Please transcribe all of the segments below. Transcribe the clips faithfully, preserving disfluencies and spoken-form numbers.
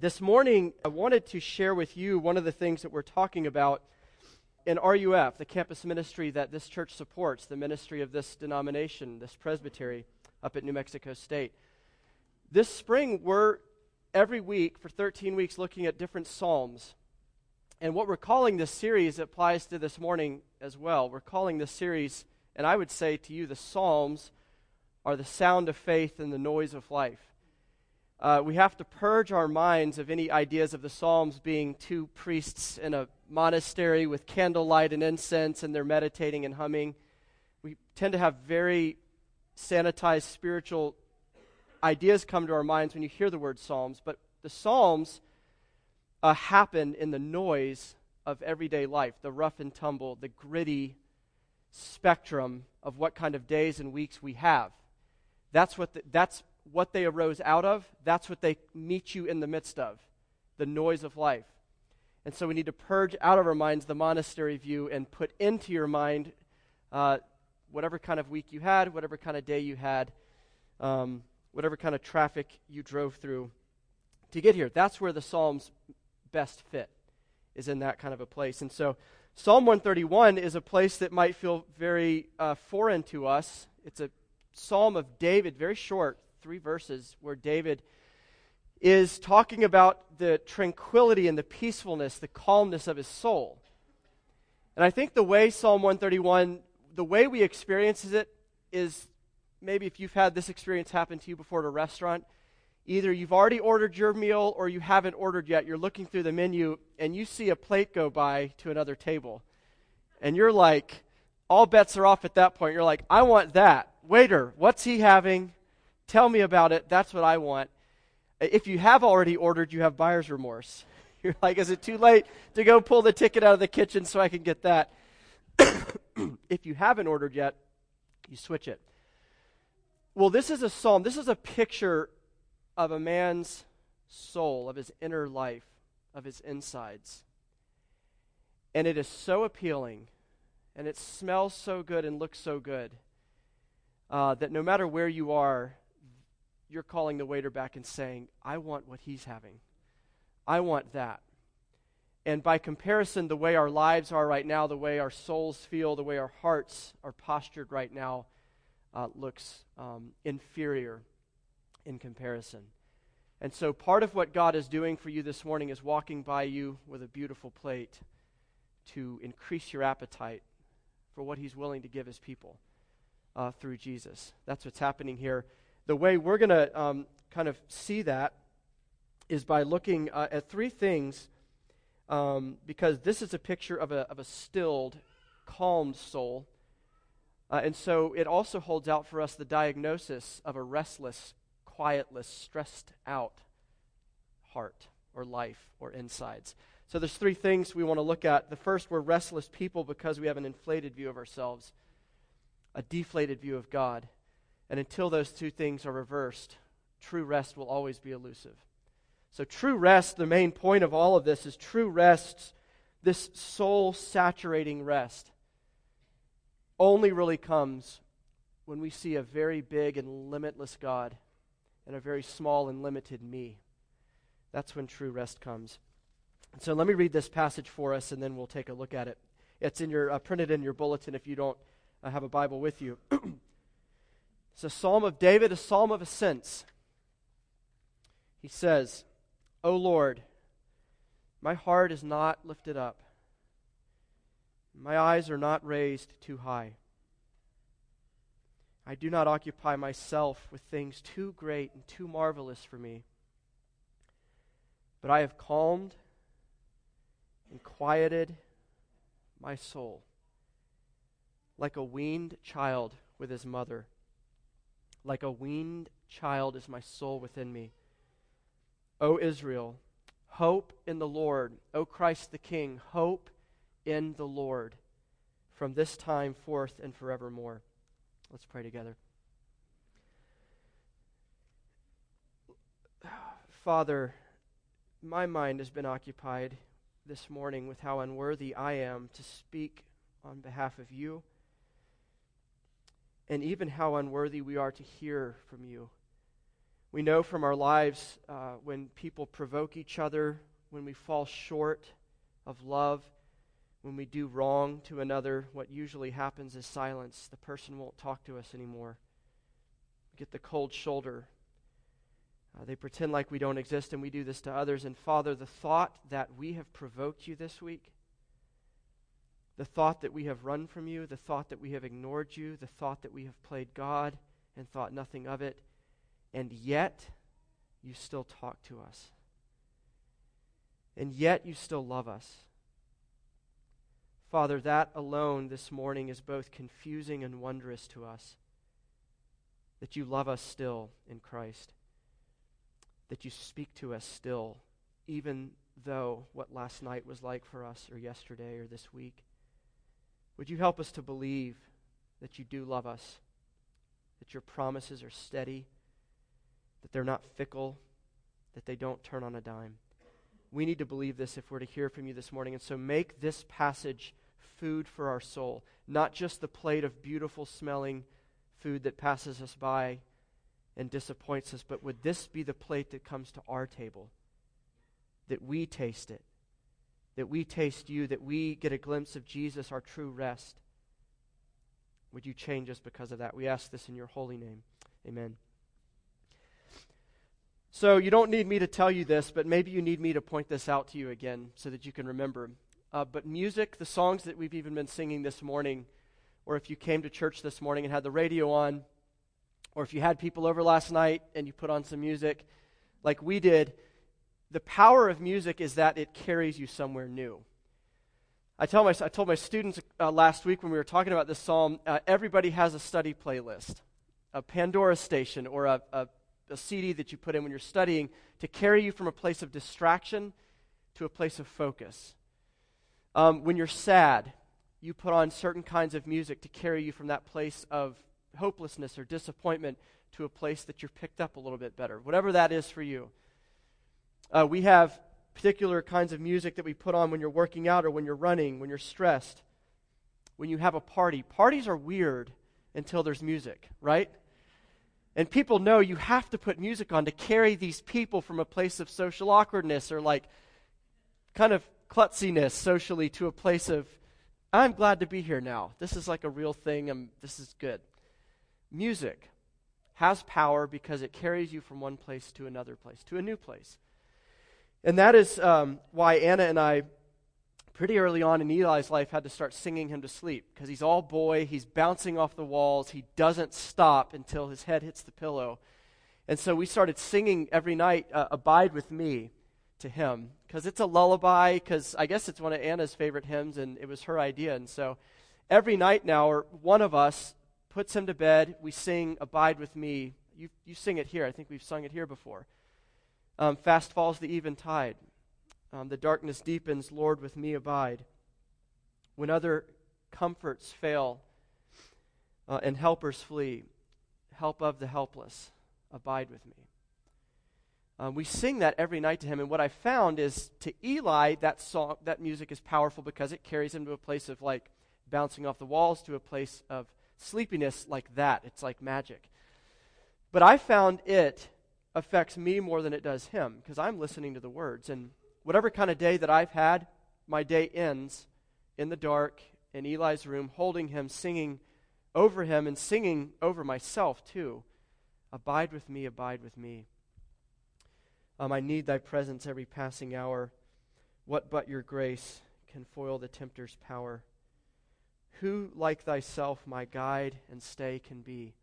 This morning, I wanted to share with you one of the things that we're talking about in R U F, the campus ministry that this church supports, the ministry of this denomination, this presbytery up at New Mexico State. This spring, we're every week for thirteen weeks looking at different psalms. And what we're calling this series applies to this morning as well. We're calling this series, and I would say to you, the psalms are the sound of faith and the noise of life. Uh, we have to purge our minds of any ideas of the psalms being two priests in a monastery with candlelight and incense, and they're meditating and humming. We tend to have very sanitized spiritual ideas come to our minds when you hear the word psalms, but the psalms uh, happen in the noise of everyday life, the rough and tumble, the gritty spectrum of what kind of days and weeks we have. That's what the, that's what they arose out of. That's what they meet you in the midst of, the noise of life. And so we need to purge out of our minds the monastery view and put into your mind uh, whatever kind of week you had, whatever kind of day you had, um, whatever kind of traffic you drove through to get here. That's where the Psalms best fit, is in that kind of a place. And so Psalm one thirty-one is a place that might feel very uh, foreign to us. It's a psalm of David, very short, three verses, where David is talking about the tranquility and the peacefulness, the calmness of his soul. And I think the way Psalm one thirty-one, the way we experience it is, maybe if you've had this experience happen to you before at a restaurant, either you've already ordered your meal or you haven't ordered yet. You're looking through the menu and you see a plate go by to another table. And you're like, all bets are off at that point. You're like, I want that. Waiter, what's he having? Tell me about it. That's what I want. If you have already ordered, you have buyer's remorse. You're like, is it too late to go pull the ticket out of the kitchen so I can get that? If you haven't ordered yet, you switch it. Well, this is a psalm. This is a picture of a man's soul, of his inner life, of his insides. And it is so appealing, and it smells so good and looks so good, uh, that no matter where you are, you're calling the waiter back and saying, I want what he's having. I want that. And by comparison, the way our lives are right now, the way our souls feel, the way our hearts are postured right now, uh, looks um, inferior in comparison. And so part of what God is doing for you this morning is walking by you with a beautiful plate to increase your appetite for what he's willing to give his people uh, through Jesus. That's what's happening here. The way we're going to um, kind of see that is by looking uh, at three things, um, because this is a picture of a, of a stilled, calmed soul. Uh, and so it also holds out for us the diagnosis of a restless, quietless, stressed out heart or life or insides. So there's three things we want to look at. The first, we're restless people because we have an inflated view of ourselves, a deflated view of God. And until those two things are reversed, true rest will always be elusive. So true rest, the main point of all of this is true rest, this soul-saturating rest, only really comes when we see a very big and limitless God and a very small and limited me. That's when true rest comes. So let me read this passage for us, and then we'll take a look at it. It's in your uh, printed in your bulletin if you don't uh, have a Bible with you. It's a psalm of David, a psalm of ascents. He says, O Lord, my heart is not lifted up. My eyes are not raised too high. I do not occupy myself with things too great and too marvelous for me. But I have calmed and quieted my soul like a weaned child with his mother. Like a weaned child is my soul within me. O Israel, hope in the Lord. O Christ the King, hope in the Lord from this time forth and forevermore. Let's pray together. Father, my mind has been occupied this morning with how unworthy I am to speak on behalf of you, and even how unworthy we are to hear from you. We know from our lives uh, when people provoke each other, when we fall short of love, when we do wrong to another, what usually happens is silence. The person won't talk to us anymore. We get the cold shoulder. Uh, they pretend like we don't exist, and we do this to others. And Father, the thought that we have provoked you this week, the thought that we have run from you, the thought that we have ignored you, the thought that we have played God and thought nothing of it, and yet you still talk to us. And yet you still love us. Father, that alone this morning is both confusing and wondrous to us, that you love us still in Christ, that you speak to us still, even though what last night was like for us or yesterday or this week. Would you help us to believe that you do love us, that your promises are steady, that they're not fickle, that they don't turn on a dime. We need to believe this if we're to hear from you this morning. And so make this passage food for our soul, not just the plate of beautiful smelling food that passes us by and disappoints us, but would this be the plate that comes to our table, that we taste it, that we taste you, that we get a glimpse of Jesus, our true rest. Would you change us because of that? We ask this in your holy name. Amen. So you don't need me to tell you this, but maybe you need me to point this out to you again so that you can remember. Uh, but music, the songs that we've even been singing this morning, or if you came to church this morning and had the radio on, or if you had people over last night and you put on some music like we did, the power of music is that it carries you somewhere new. I tell my I told my students uh, last week when we were talking about this psalm, uh, everybody has a study playlist, a Pandora station, or a, a a C D that you put in when you're studying to carry you from a place of distraction to a place of focus. Um, when you're sad, you put on certain kinds of music to carry you from that place of hopelessness or disappointment to a place that you're picked up a little bit better, whatever that is for you. Uh, we have particular kinds of music that we put on when you're working out or when you're running, when you're stressed, when you have a party. Parties are weird until there's music, right? And people know you have to put music on to carry these people from a place of social awkwardness or like kind of klutziness socially to a place of, I'm glad to be here now. This is like a real thing. I'm, this is good. Music has power because it carries you from one place to another place, to a new place. And that is um, why Anna and I, pretty early on in Eli's life, had to start singing him to sleep because he's all boy, he's bouncing off the walls, he doesn't stop until his head hits the pillow. And so we started singing every night, uh, Abide With Me, to him, because it's a lullaby, because I guess it's one of Anna's favorite hymns, and it was her idea. And so every night now, or one of us puts him to bed, we sing Abide With Me. You, you sing it here, I think we've sung it here before. Um, fast falls the eventide. Um, the darkness deepens, Lord, with me abide. When other comforts fail uh, and helpers flee, help of the helpless, abide with me. Um, we sing that every night to him, and what I found is to Eli, that song, that music is powerful because it carries him to a place of like bouncing off the walls to a place of sleepiness like that. It's like magic. But I found it affects me more than it does him because I'm listening to the words, and whatever kind of day that I've had, my day ends in the dark in Eli's room, holding him, singing over him, and singing over myself too. Abide with me, abide with me. Um, I need thy presence every passing hour. What but your grace can foil the tempter's power? Who like thyself my guide and stay can be?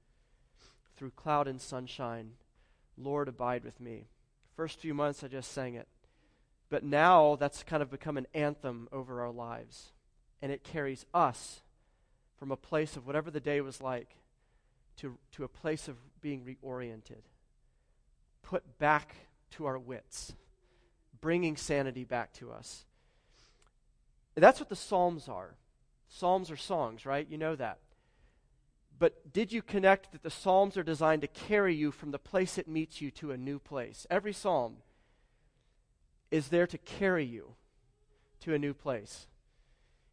Through cloud and sunshine, Lord, abide with me. First few months I just sang it. But now that's kind of become an anthem over our lives. And it carries us from a place of whatever the day was like to, to a place of being reoriented, put back to our wits, bringing sanity back to us. And that's what the Psalms are. Psalms are songs, right? You know that. But did you connect that the Psalms are designed to carry you from the place it meets you to a new place? Every Psalm is there to carry you to a new place.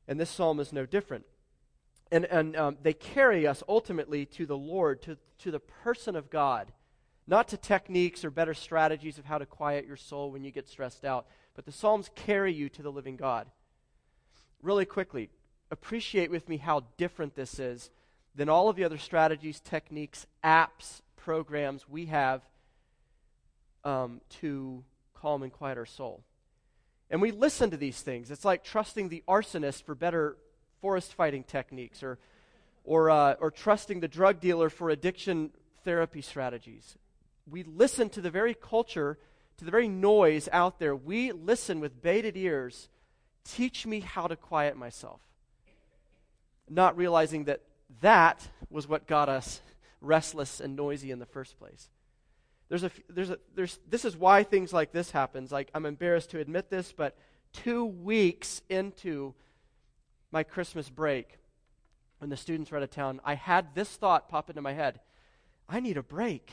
And this psalm is no different. And and um, they carry us ultimately to the Lord, to, to the person of God, not to techniques or better strategies of how to quiet your soul when you get stressed out, but the Psalms carry you to the living God. Really quickly, appreciate with me how different this is than all of the other strategies, techniques, apps, programs we have um, to calm and quiet our soul. And we listen to these things. It's like trusting the arsonist for better forest fighting techniques, or or uh, or trusting the drug dealer for addiction therapy strategies. We listen to the very culture, to the very noise out there. We listen with bated ears. Teach me how to quiet myself. Not realizing that that was what got us restless and noisy in the first place. There's a, there's a, there's, this is why things like this happens. Like, I'm embarrassed to admit this, but two weeks into my Christmas break, when the students were out of town, I had this thought pop into my head. I need a break.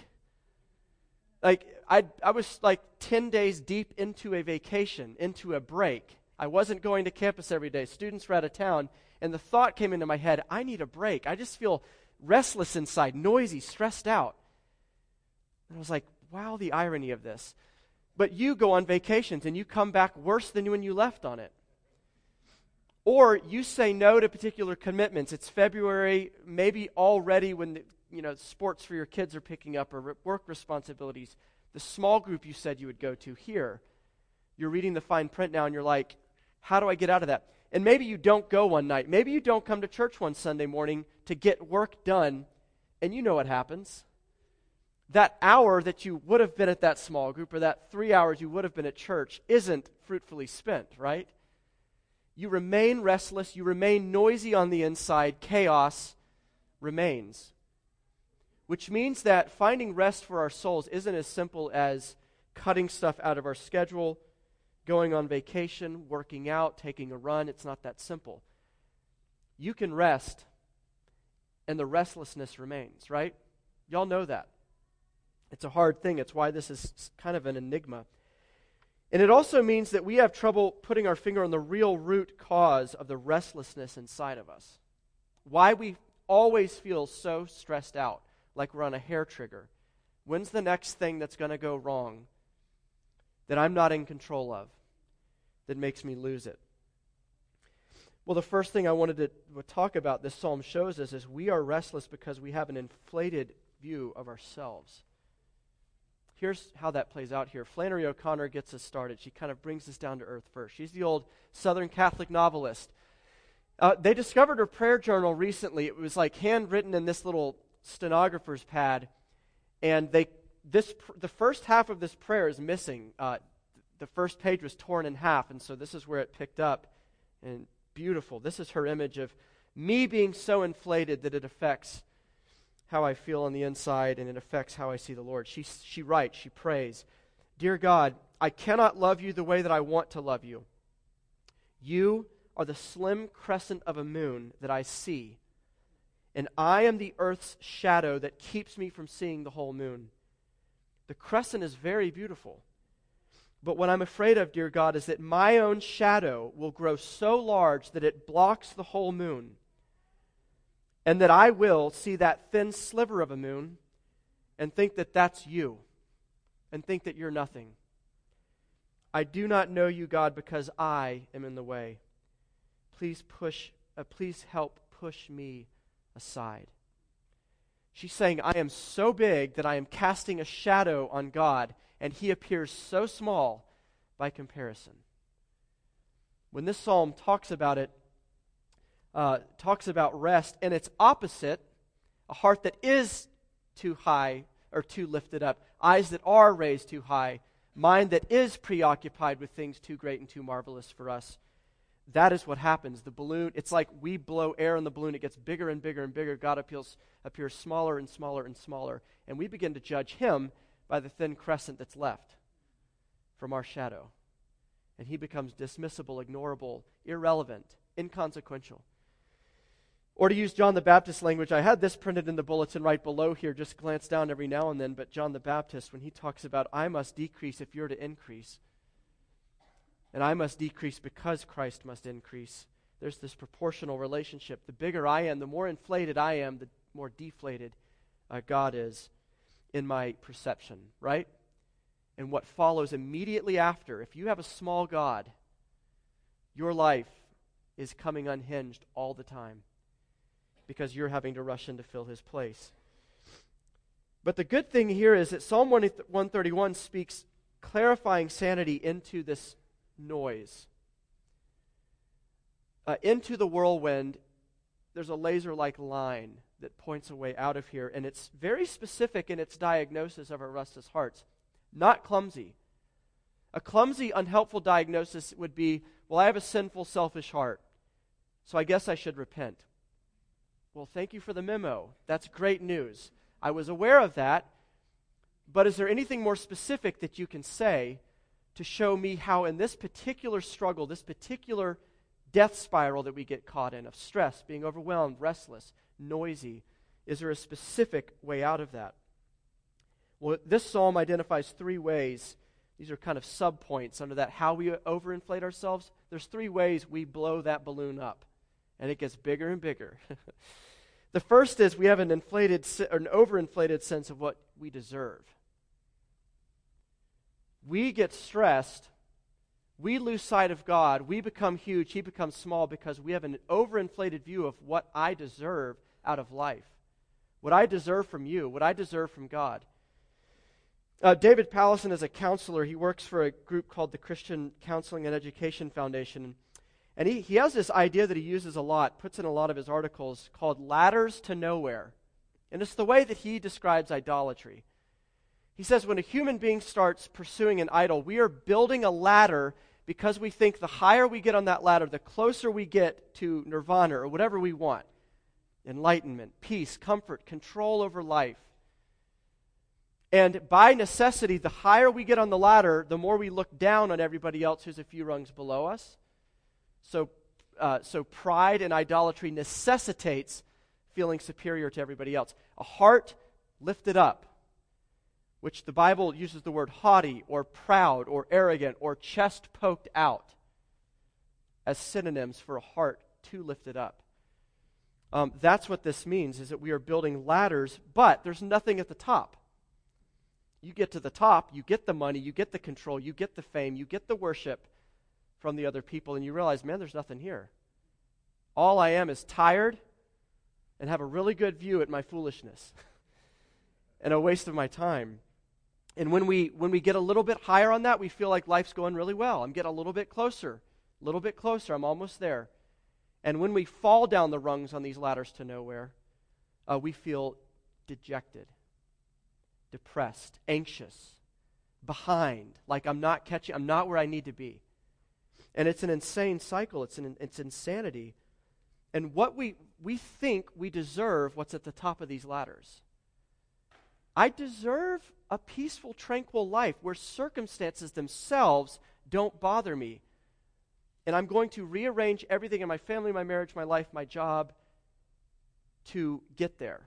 Like, I I was like ten days deep into a vacation, into a break. I wasn't going to campus every day. Students were out of town, and the thought came into my head, I need a break. I just feel restless inside, noisy, stressed out. And I was like, wow, the irony of this. But you go on vacations, and you come back worse than when you left on it. Or you say no to particular commitments. It's February, maybe already when the you know, sports for your kids are picking up, or re- work responsibilities. The small group you said you would go to, here, you're reading the fine print now, and you're like, how do I get out of that? And maybe you don't go one night. Maybe you don't come to church one Sunday morning to get work done, and you know what happens. That hour that you would have been at that small group, or that three hours you would have been at church, isn't fruitfully spent, right? You remain restless. You remain noisy on the inside. Chaos remains. Which means that finding rest for our souls isn't as simple as cutting stuff out of our schedule, going on vacation, working out, taking a run. It's not that simple. You can rest, and the restlessness remains, right? Y'all know that. It's a hard thing. It's why this is kind of an enigma. And it also means that we have trouble putting our finger on the real root cause of the restlessness inside of us. Why we always feel so stressed out. Like we're on a hair trigger. When's the next thing that's going to go wrong that I'm not in control of that makes me lose it? Well, the first thing I wanted to talk about, this psalm shows us, is we are restless because we have an inflated view of ourselves. Here's how that plays out here. Flannery O'Connor gets us started. She kind of brings this down to earth first. She's the old Southern Catholic novelist. Uh, they discovered her prayer journal recently. It was like handwritten in this little stenographer's pad, and they this pr- the first half of this prayer is missing. Uh, the first page was torn in half, and so this is where it picked up. And beautiful. This is her image of me being so inflated that it affects how I feel on the inside, and it affects how I see the Lord. She she writes, she prays, "Dear God, I cannot love you the way that I want to love you. You are the slim crescent of a moon that I see. And I am the earth's shadow that keeps me from seeing the whole moon. The crescent is very beautiful. But what I'm afraid of, dear God, is that my own shadow will grow so large that it blocks the whole moon. And that I will see that thin sliver of a moon and think that that's you. And think that you're nothing. I do not know you, God, because I am in the way. Please push, uh, please help push me aside." She's saying, I am so big that I am casting a shadow on God, and he appears so small by comparison. When this psalm talks about it, uh, talks about rest and its opposite, a heart that is too high or too lifted up, eyes that are raised too high, mind that is preoccupied with things too great and too marvelous for us, that is what happens. The balloon, it's like we blow air in the balloon. It gets bigger and bigger and bigger. God appeals, appears smaller and smaller and smaller. And we begin to judge him by the thin crescent that's left from our shadow. And he becomes dismissible, ignorable, irrelevant, inconsequential. Or to use John the Baptist language, I had this printed in the bulletin right below here. Just glance down every now and then. But John the Baptist, when he talks about, I must decrease if you're to increase. And I must decrease because Christ must increase. There's this proportional relationship. The bigger I am, the more inflated I am, the more deflated uh, God is. in my perception, right? And what follows immediately after, if you have a small God, your life is coming unhinged all the time because you're having to rush in to fill his place. But the good thing here is that Psalm one thirty-one speaks clarifying sanity into this noise. Uh, into the whirlwind, there's a laser-like line that points a way out of here, and it's very specific in its diagnosis of our restless hearts, not clumsy. A clumsy, unhelpful diagnosis would be, well, I have a sinful, selfish heart, so I guess I should repent. Well, thank you for the memo. That's great news. I was aware of that, but is there anything more specific that you can say to show me how in this particular struggle, this particular death spiral that we get caught in, of stress, being overwhelmed, restless, noisy, is there a specific way out of that? Well, this psalm identifies three ways. These are kind of sub-points under that, how we overinflate ourselves. There's three ways we blow that balloon up, and it gets bigger and bigger. The first is we have an inflated, or an overinflated sense of what we deserve. We get stressed. We lose sight of God. We become huge. He becomes small because we have an overinflated view of what I deserve out of life, what I deserve from you, what I deserve from God. Uh, David Pallison is a counselor. He works for a group called the Christian Counseling and Education Foundation. And he, he has this idea that he uses a lot, puts in a lot of his articles, called ladders to nowhere. And it's the way that he describes idolatry. He says when a human being starts pursuing an idol, we are building a ladder because we think the higher we get on that ladder, the closer we get to nirvana or whatever we want. Enlightenment, peace, comfort, control over life. And by necessity, the higher we get on the ladder, the more we look down on everybody else who's a few rungs below us. So uh, so pride and idolatry necessitates feeling superior to everybody else. A heart lifted up, which the Bible uses the word haughty or proud or arrogant or chest poked out as synonyms for a heart too lifted up. Um, that's what this means, is that we are building ladders, but there's nothing at the top. You get to the top, you get the money, you get the control, you get the fame, you get the worship from the other people, and you realize, man, there's nothing here. All I am is tired and have a really good view at my foolishness and a waste of my time. And when we when we get a little bit higher on that, we feel like life's going really well. I'm getting a little bit closer, a little bit closer. I'm almost there. And when we fall down the rungs on these ladders to nowhere, uh, we feel dejected, depressed, anxious, behind, like I'm not catching, I'm not where I need to be. And it's an insane cycle. It's an it's insanity. And what we we think we deserve what's at the top of these ladders. I deserve a peaceful, tranquil life where circumstances themselves don't bother me. And I'm going to rearrange everything in my family, my marriage, my life, my job to get there.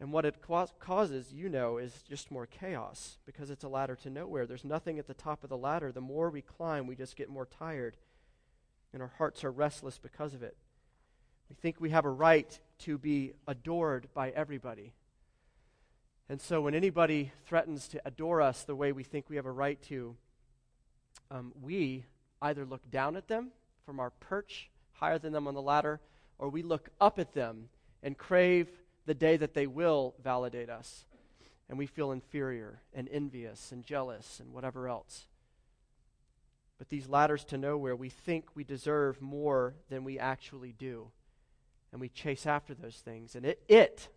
And what it causes, you know, is just more chaos because it's a ladder to nowhere. There's nothing at the top of the ladder. The more we climb, we just get more tired, and our hearts are restless because of it. We think we have a right to be adored by everybody. And so when anybody threatens to adore us the way we think we have a right to, um, we either look down at them from our perch, higher than them on the ladder, or we look up at them and crave the day that they will validate us. And we feel inferior and envious and jealous and whatever else. But these ladders to nowhere, we think we deserve more than we actually do. And we chase after those things. And it, it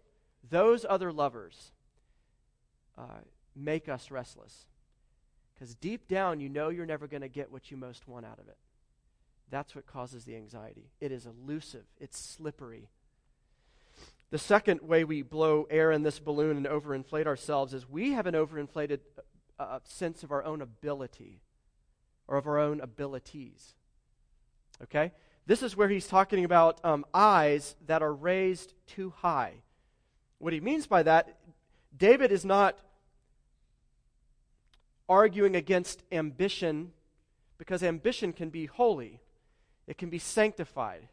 those other lovers, Uh, make us restless. Because deep down, you know you're never going to get what you most want out of it. That's what causes the anxiety. It is elusive. It's slippery. The second way we blow air in this balloon and overinflate ourselves is we have an overinflated uh, sense of our own ability or of our own abilities. Okay? This is where he's talking about um, eyes that are raised too high. What he means by that, David is not arguing against ambition, because ambition can be holy. It can be sanctified.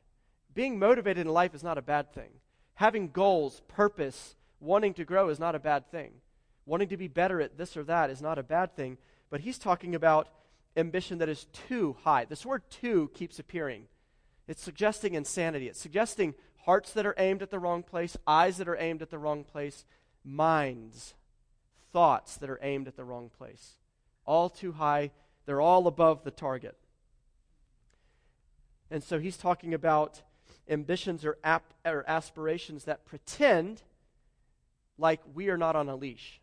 Being motivated in life is not a bad thing. Having goals, purpose, wanting to grow is not a bad thing. Wanting to be better at this or that is not a bad thing. But he's talking about ambition that is too high. This word too keeps appearing. It's suggesting insanity. It's suggesting hearts that are aimed at the wrong place, eyes that are aimed at the wrong place, minds, thoughts that are aimed at the wrong place. All too high. They're all above the target. And so he's talking about ambitions or, ap- or aspirations that pretend like we are not on a leash.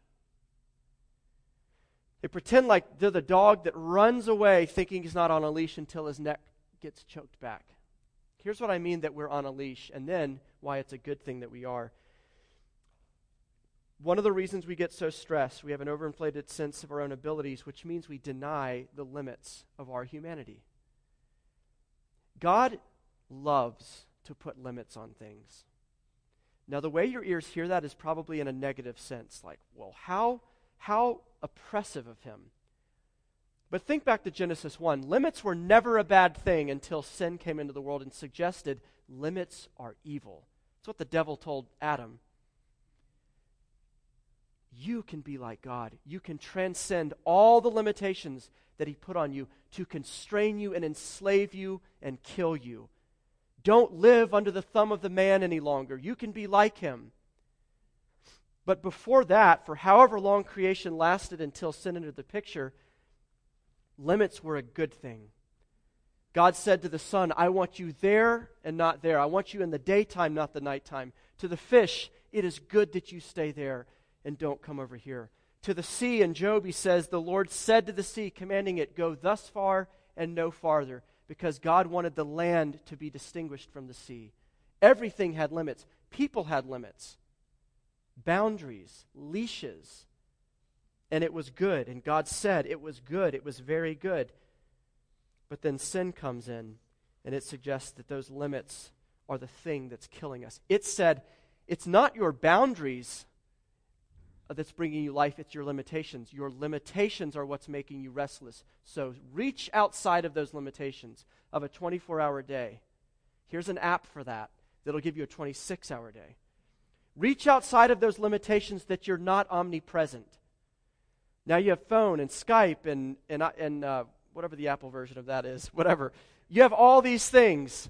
They pretend like they're the dog that runs away thinking he's not on a leash until his neck gets choked back. Here's what I mean that we're on a leash, and then why it's a good thing that we are. One of the reasons we get so stressed, we have an overinflated sense of our own abilities, which means we deny the limits of our humanity. God loves to put limits on things. Now, the way your ears hear that is probably in a negative sense, like, well, how how oppressive of him. But think back to Genesis one. Limits were never a bad thing until sin came into the world and suggested limits are evil. That's what the devil told Adam. You can be like God. You can transcend all the limitations that he put on you to constrain you and enslave you and kill you. Don't live under the thumb of the man any longer. You can be like him. But before that, for however long creation lasted until sin entered the picture, limits were a good thing. God said to the sun, I want you there and not there. I want you in the daytime, not the nighttime. To the fish, it is good that you stay there and don't come over here. To the sea, in Job, he says, the Lord said to the sea, commanding it, go thus far and no farther, because God wanted the land to be distinguished from the sea. Everything had limits. People had limits. Boundaries, leashes. And it was good. And God said it was good. It was very good. But then sin comes in, and it suggests that those limits are the thing that's killing us. It said, it's not your boundaries that's bringing you life, it's your limitations. Your limitations are what's making you restless. So reach outside of those limitations of a twenty-four hour day. Here's an app for that that'll give you a twenty-six hour day. Reach outside of those limitations that you're not omnipresent. Now you have phone and Skype and and and uh, whatever the Apple version of that is, whatever. You have all these things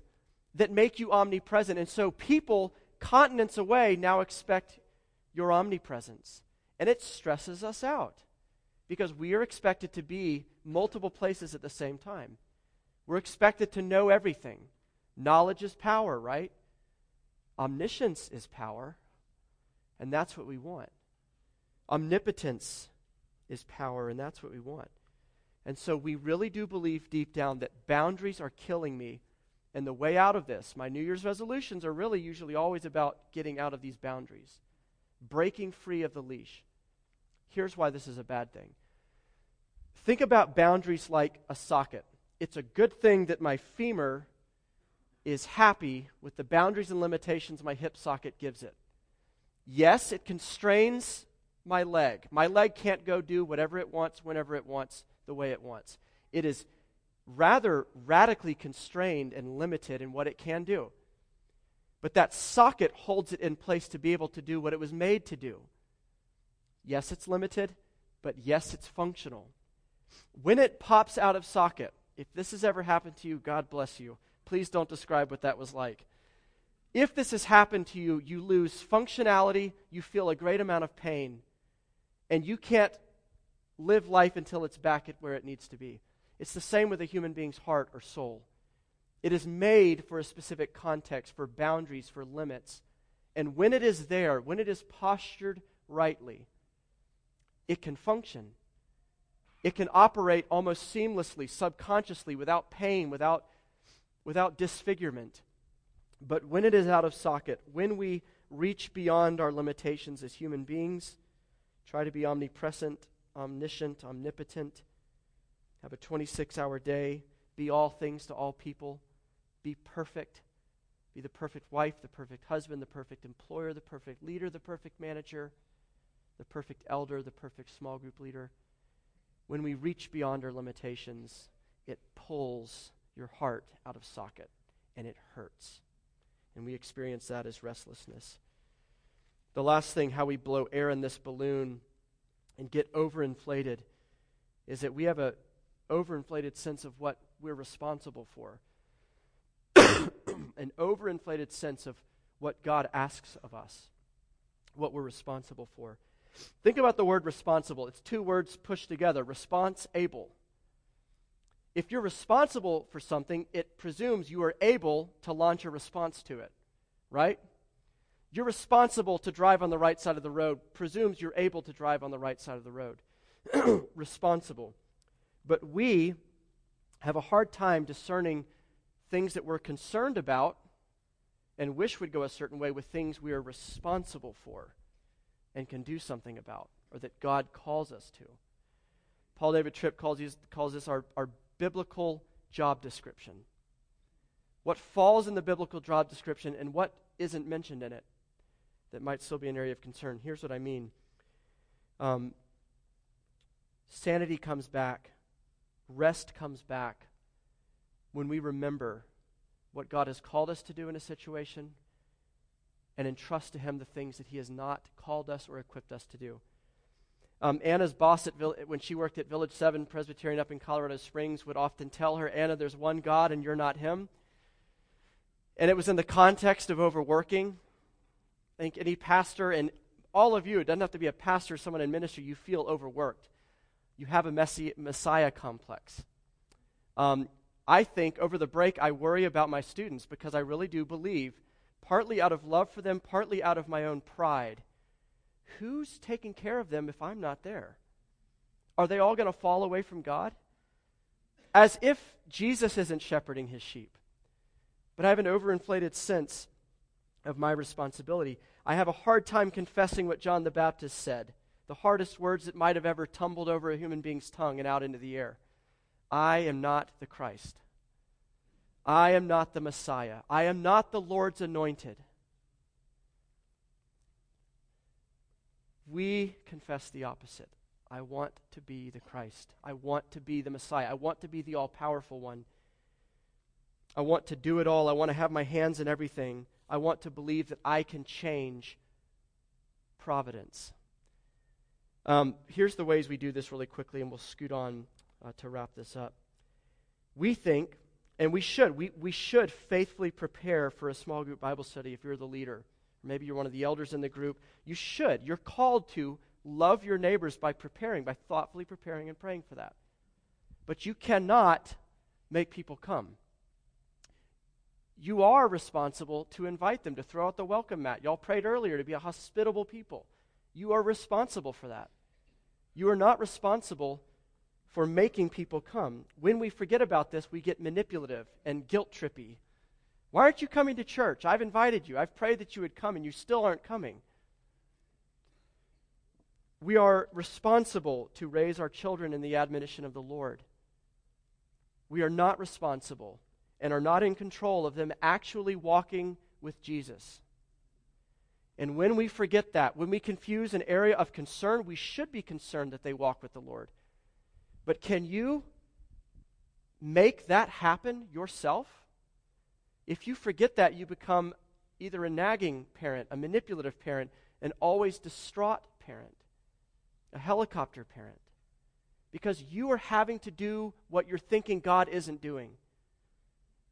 that make you omnipresent. And so people continents away now expect your omnipresence. And it stresses us out because we are expected to be multiple places at the same time. We're expected to know everything. Knowledge is power, right? Omniscience is power, and that's what we want. Omnipotence is power, and that's what we want. And so we really do believe deep down that boundaries are killing me, and the way out of this, my New Year's resolutions are really usually always about getting out of these boundaries. Breaking free of the leash. Here's why this is a bad thing. Think about boundaries like a socket. It's a good thing that my femur is happy with the boundaries and limitations my hip socket gives it. Yes, it constrains my leg. My leg can't go do whatever it wants, whenever it wants, the way it wants. It is rather radically constrained and limited in what it can do. But that socket holds it in place to be able to do what it was made to do. Yes, it's limited, but yes, it's functional. When it pops out of socket, if this has ever happened to you, God bless you. Please don't describe what that was like. If this has happened to you, you lose functionality, you feel a great amount of pain, and you can't live life until it's back at where it needs to be. It's the same with a human being's heart or soul. It is made for a specific context, for boundaries, for limits. And when it is there, when it is postured rightly, it can function. It can operate almost seamlessly, subconsciously, without pain, without, without disfigurement. But when it is out of socket, when we reach beyond our limitations as human beings, try to be omnipresent, omniscient, omnipotent, have a twenty-six hour day, be all things to all people, be perfect. Be the perfect wife, the perfect husband, the perfect employer, the perfect leader, the perfect manager, the perfect elder, the perfect small group leader. When we reach beyond our limitations, it pulls your heart out of socket, and it hurts. And we experience that as restlessness. The last thing, how we blow air in this balloon and get overinflated, is that we have an overinflated sense of what we're responsible for. An overinflated sense of what God asks of us, what we're responsible for. Think about the word responsible. It's two words pushed together, response-able. If you're responsible for something, it presumes you are able to launch a response to it, right? You're responsible to drive on the right side of the road, presumes you're able to drive on the right side of the road. Responsible. But we have a hard time discerning things that we're concerned about and wish would go a certain way with things we are responsible for and can do something about, or that God calls us to. Paul David Tripp calls, these, calls this our, our biblical job description. What falls in the biblical job description and what isn't mentioned in it that might still be an area of concern. Here's what I mean. Um, sanity comes back. Rest comes back when we remember what God has called us to do in a situation and entrust to Him the things that He has not called us or equipped us to do. Um, Anna's boss, at Vill- when she worked at Village seven Presbyterian up in Colorado Springs, would often tell her, "Anna, there's one God and you're not Him." And it was in the context of overworking. I think any pastor, and all of you, it doesn't have to be a pastor, someone in ministry, you feel overworked. You have a messy, Messiah complex. Um, I think over the break I worry about my students because I really do believe, partly out of love for them, partly out of my own pride, who's taking care of them if I'm not there? Are they all going to fall away from God? As if Jesus isn't shepherding His sheep. But I have an overinflated sense of my responsibility. I have a hard time confessing what John the Baptist said, the hardest words that might have ever tumbled over a human being's tongue and out into the air. I am not the Christ. I am not the Messiah. I am not the Lord's anointed. We confess the opposite. I want to be the Christ. I want to be the Messiah. I want to be the all-powerful one. I want to do it all. I want to have my hands in everything. I want to believe that I can change providence. Um, here's the ways we do this really quickly, and we'll scoot on uh, to wrap this up. We think, and we should, we, we should faithfully prepare for a small group Bible study if you're the leader. Maybe you're one of the elders in the group. You should. You're called to love your neighbors by preparing, by thoughtfully preparing and praying for that. But you cannot make people come. You are responsible to invite them, to throw out the welcome mat. Y'all prayed earlier to be a hospitable people. You are responsible for that. You are not responsible for making people come. When we forget about this, we get manipulative and guilt-trippy. Why aren't you coming to church? I've invited you. I've prayed that you would come, and you still aren't coming. We are responsible to raise our children in the admonition of the Lord. We are not responsible and are not in control of them actually walking with Jesus. And when we forget that, when we confuse an area of concern, we should be concerned that they walk with the Lord. But can you make that happen yourself? If you forget that, you become either a nagging parent, a manipulative parent, an always distraught parent, a helicopter parent, because you are having to do what you're thinking God isn't doing.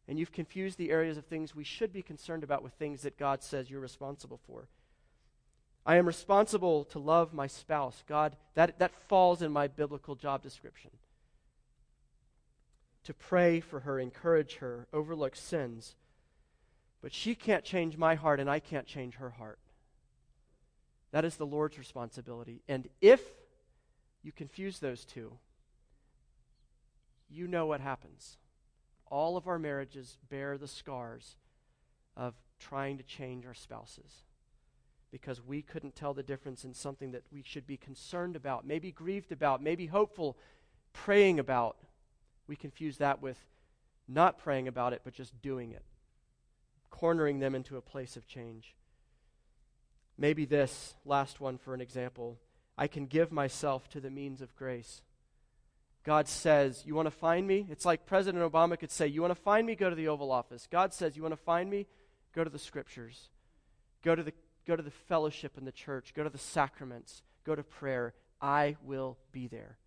And you've confused the areas of things we should be concerned about with things that God says you're responsible for. I am responsible to love my spouse. God, that, that falls in my biblical job description. To pray for her, encourage her, overlook sins. But she can't change my heart and I can't change her heart. That is the Lord's responsibility. And if you confuse those two, you know what happens. All of our marriages bear the scars of trying to change our spouses because we couldn't tell the difference in something that we should be concerned about, maybe grieved about, maybe hopeful, praying about. We confuse that with not praying about it, but just doing it, cornering them into a place of change. Maybe this last one for an example. I can give myself to the means of grace. God says, you want to find me? It's like President Obama could say, you want to find me? Go to the Oval Office. God says, you want to find me? Go to the Scriptures. Go to the go to the fellowship in the church, go to the sacraments, go to prayer. I will be there.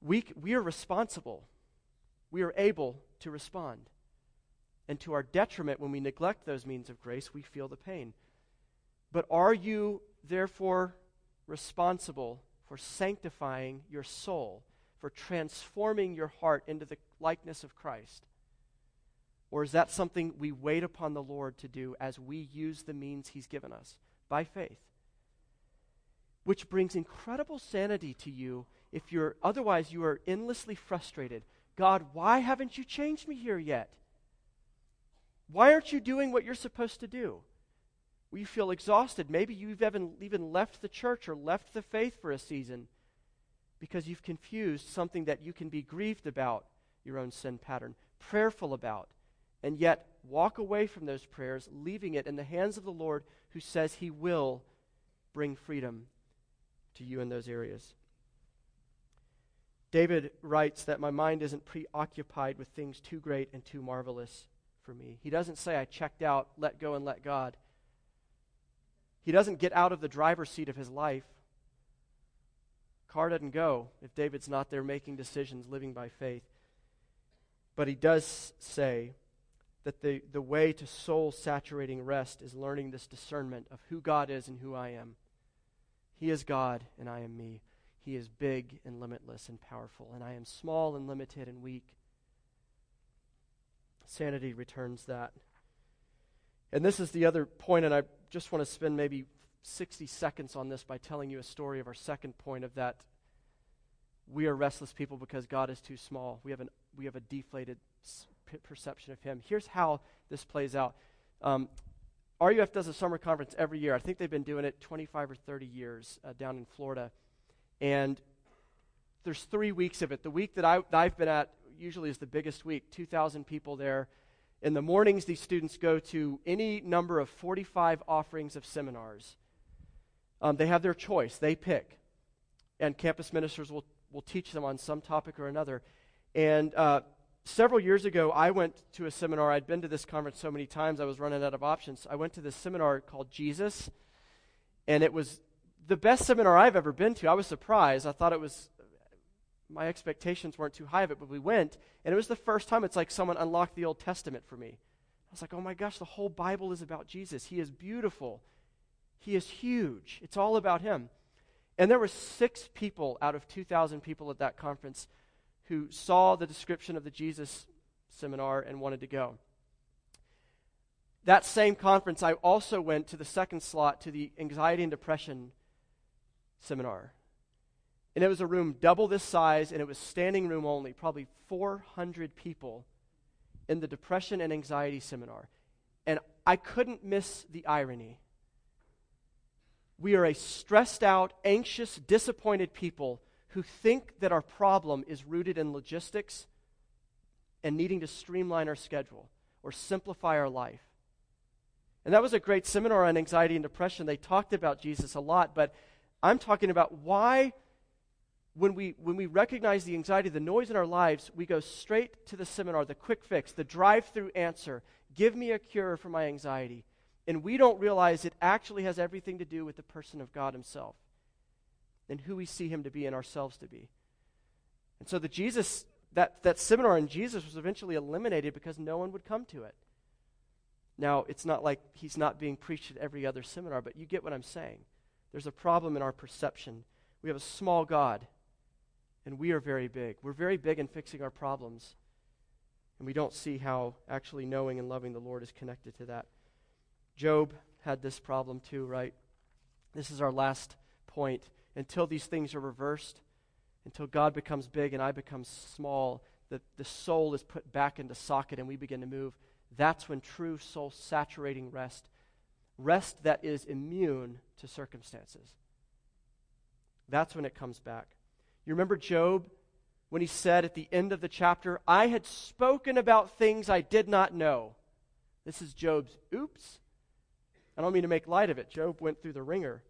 We, we are responsible. We are able to respond. And to our detriment, when we neglect those means of grace, we feel the pain. But are you, therefore, responsible for sanctifying your soul, for transforming your heart into the likeness of Christ? Or is that something we wait upon the Lord to do as we use the means He's given us by faith? Which brings incredible sanity to you if you're, otherwise you are endlessly frustrated. God, why haven't you changed me here yet? Why aren't you doing what you're supposed to do? We feel exhausted. Maybe you've even, even left the church or left the faith for a season because you've confused something that you can be grieved about, your own sin pattern, prayerful about, and yet walk away from those prayers, leaving it in the hands of the Lord, who says He will bring freedom to you in those areas. David writes that my mind isn't preoccupied with things too great and too marvelous for me. He doesn't say I checked out, let go and let God. He doesn't get out of the driver's seat of his life. Car doesn't go if David's not there making decisions, living by faith. But he does say that the, the way to soul-saturating rest is learning this discernment of who God is and who I am. He is God and I am me. He is big and limitless and powerful, and I am small and limited and weak. Sanity returns that. And this is the other point, and I just want to spend maybe sixty seconds on this by telling you a story of our second point of that. We are restless people because God is too small. We have an we have a deflated perception of Him. Here's how this plays out. Um, R U F does a summer conference every year. I think they've been doing it twenty-five or thirty years uh, down in Florida. And there's three weeks of it. The week that, I, that I've been at usually is the biggest week, two thousand people there. In the mornings, these students go to any number of forty-five offerings of seminars. Um, they have their choice. They pick. And campus ministers will, will teach them on some topic or another. And uh, several years ago, I went to a seminar. I'd been to this conference so many times, I was running out of options. I went to this seminar called Jesus, and it was the best seminar I've ever been to. I was surprised. I thought it was, my expectations weren't too high of it, but we went, and it was the first time it's like someone unlocked the Old Testament for me. I was like, oh my gosh, the whole Bible is about Jesus. He is beautiful. He is huge. It's all about Him. And there were six people out of two thousand people at that conference who saw the description of the Jesus seminar and wanted to go. That same conference, I also went to the second slot to the anxiety and depression seminar. And it was a room double this size, and it was standing room only, probably four hundred people in the depression and anxiety seminar. And I couldn't miss the irony. We are a stressed out, anxious, disappointed people who think that our problem is rooted in logistics and needing to streamline our schedule or simplify our life. And that was a great seminar on anxiety and depression. They talked about Jesus a lot, but I'm talking about why when we when we recognize the anxiety, the noise in our lives, we go straight to the seminar, the quick fix, the drive-through answer, give me a cure for my anxiety. And we don't realize it actually has everything to do with the person of God Himself and who we see Him to be and ourselves to be. And so the Jesus, that, that seminar on Jesus was eventually eliminated because no one would come to it. Now, it's not like He's not being preached at every other seminar, but you get what I'm saying. There's a problem in our perception. We have a small God, and we are very big. We're very big in fixing our problems, and we don't see how actually knowing and loving the Lord is connected to that. Job had this problem too, right? This is our last point. Until these things are reversed, until God becomes big and I become small, the, the soul is put back into socket and we begin to move. That's when true soul-saturating rest, rest that is immune to circumstances, that's when it comes back. You remember Job when he said at the end of the chapter, I had spoken about things I did not know. This is Job's oops. I don't mean to make light of it. Job went through the ringer.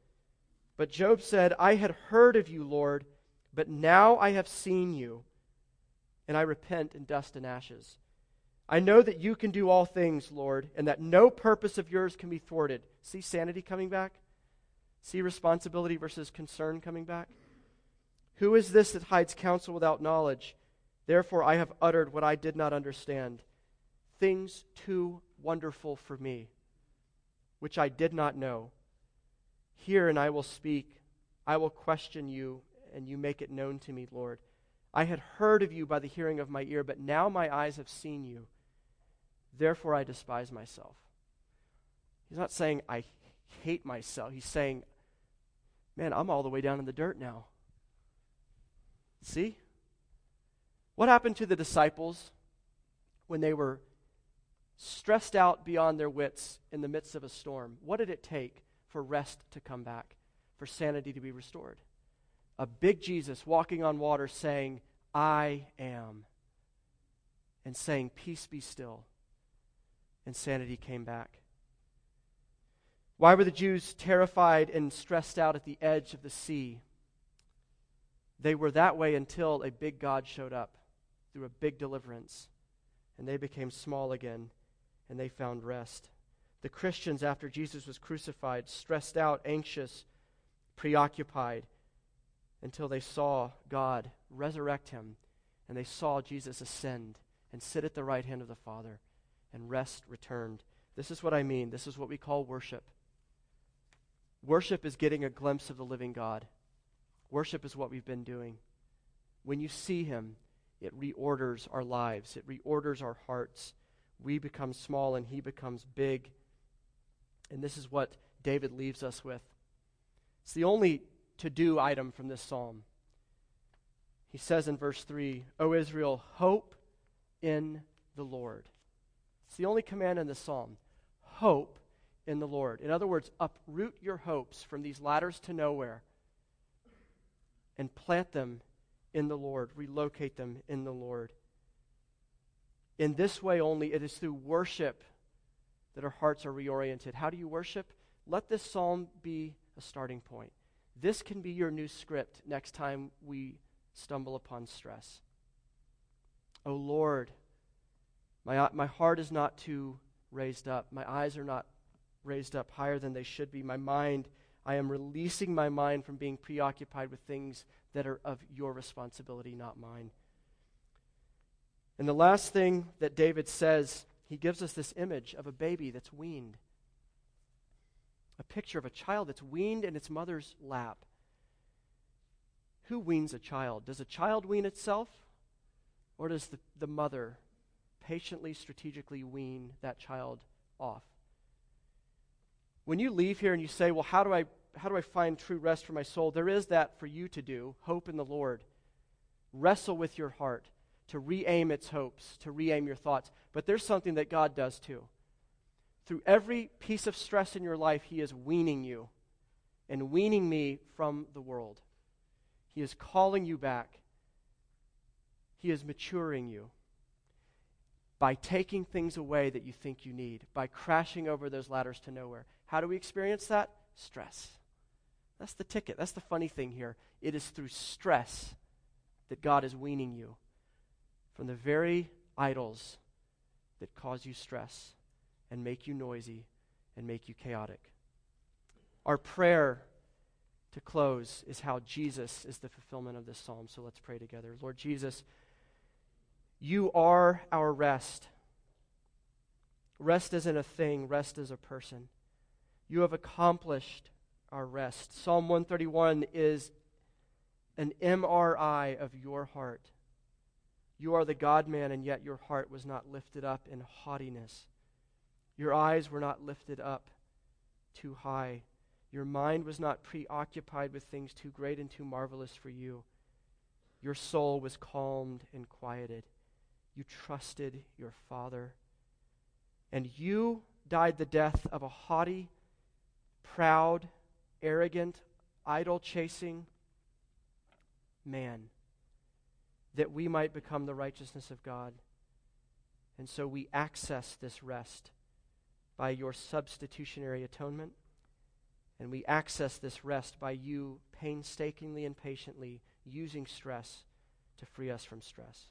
But Job said, I had heard of you, Lord, but now I have seen you, and I repent in dust and ashes. I know that you can do all things, Lord, and that no purpose of yours can be thwarted. See sanity coming back? See responsibility versus concern coming back? Who is this that hides counsel without knowledge? Therefore I have uttered what I did not understand, things too wonderful for me, which I did not know. Hear and I will speak. I will question you, and you make it known to me, Lord. I had heard of you by the hearing of my ear, but now my eyes have seen you. Therefore I despise myself. He's not saying I hate myself. He's saying, man, I'm all the way down in the dirt now. See? What happened to the disciples when they were stressed out beyond their wits in the midst of a storm? What did it take for rest to come back, for sanity to be restored? A big Jesus walking on water saying, I am, and saying, peace be still, and sanity came back. Why were the Jews terrified and stressed out at the edge of the sea? They were that way until a big God showed up through a big deliverance, and they became small again, and they found rest. The Christians, after Jesus was crucified, stressed out, anxious, preoccupied, until they saw God resurrect him, and they saw Jesus ascend and sit at the right hand of the Father, and rest returned. This is what I mean. This is what we call worship. Worship is getting a glimpse of the living God. Worship is what we've been doing. When you see him, it reorders our lives. It reorders our hearts. We become small and he becomes big. And this is what David leaves us with. It's the only to-do item from this psalm. He says in verse three, O Israel, hope in the Lord. It's the only command in the psalm. Hope in the Lord. In other words, uproot your hopes from these ladders to nowhere and plant them in the Lord. Relocate them in the Lord. In this way only, it is through worship that our hearts are reoriented. How do you worship? Let this psalm be a starting point. This can be your new script next time we stumble upon stress. O Lord, my, my heart is not too raised up. My eyes are not raised up higher than they should be. My mind, I am releasing my mind from being preoccupied with things that are of your responsibility, not mine. And the last thing that David says, he gives us this image of a baby that's weaned. A picture of a child that's weaned in its mother's lap. Who weans a child? Does a child wean itself? Or does the, the mother patiently, strategically wean that child off? When you leave here and you say, well, how do I how do I find true rest for my soul? There is that for you to do. Hope in the Lord. Wrestle with your heart to re-aim its hopes, to re-aim your thoughts. But there's something that God does too. Through every piece of stress in your life, he is weaning you and weaning me from the world. He is calling you back. He is maturing you by taking things away that you think you need, by crashing over those ladders to nowhere. How do we experience that? Stress. That's the ticket. That's the funny thing here. It is through stress that God is weaning you from the very idols that cause you stress and make you noisy, and make you chaotic. Our prayer to close is how Jesus is the fulfillment of this psalm. So let's pray together. Lord Jesus, you are our rest. Rest isn't a thing. Rest is a person. You have accomplished our rest. Psalm one thirty-one is an M R I of your heart. You are the God-man, and yet your heart was not lifted up in haughtiness. Your eyes were not lifted up too high. Your mind was not preoccupied with things too great and too marvelous for you. Your soul was calmed and quieted. You trusted your Father. And you died the death of a haughty, proud, arrogant, idol-chasing man, that we might become the righteousness of God. And so we access this rest by your substitutionary atonement, and we access this rest by you painstakingly and patiently using stress to free us from stress.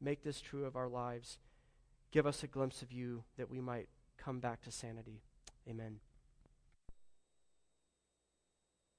Make this true of our lives. Give us a glimpse of you that we might come back to sanity. Amen.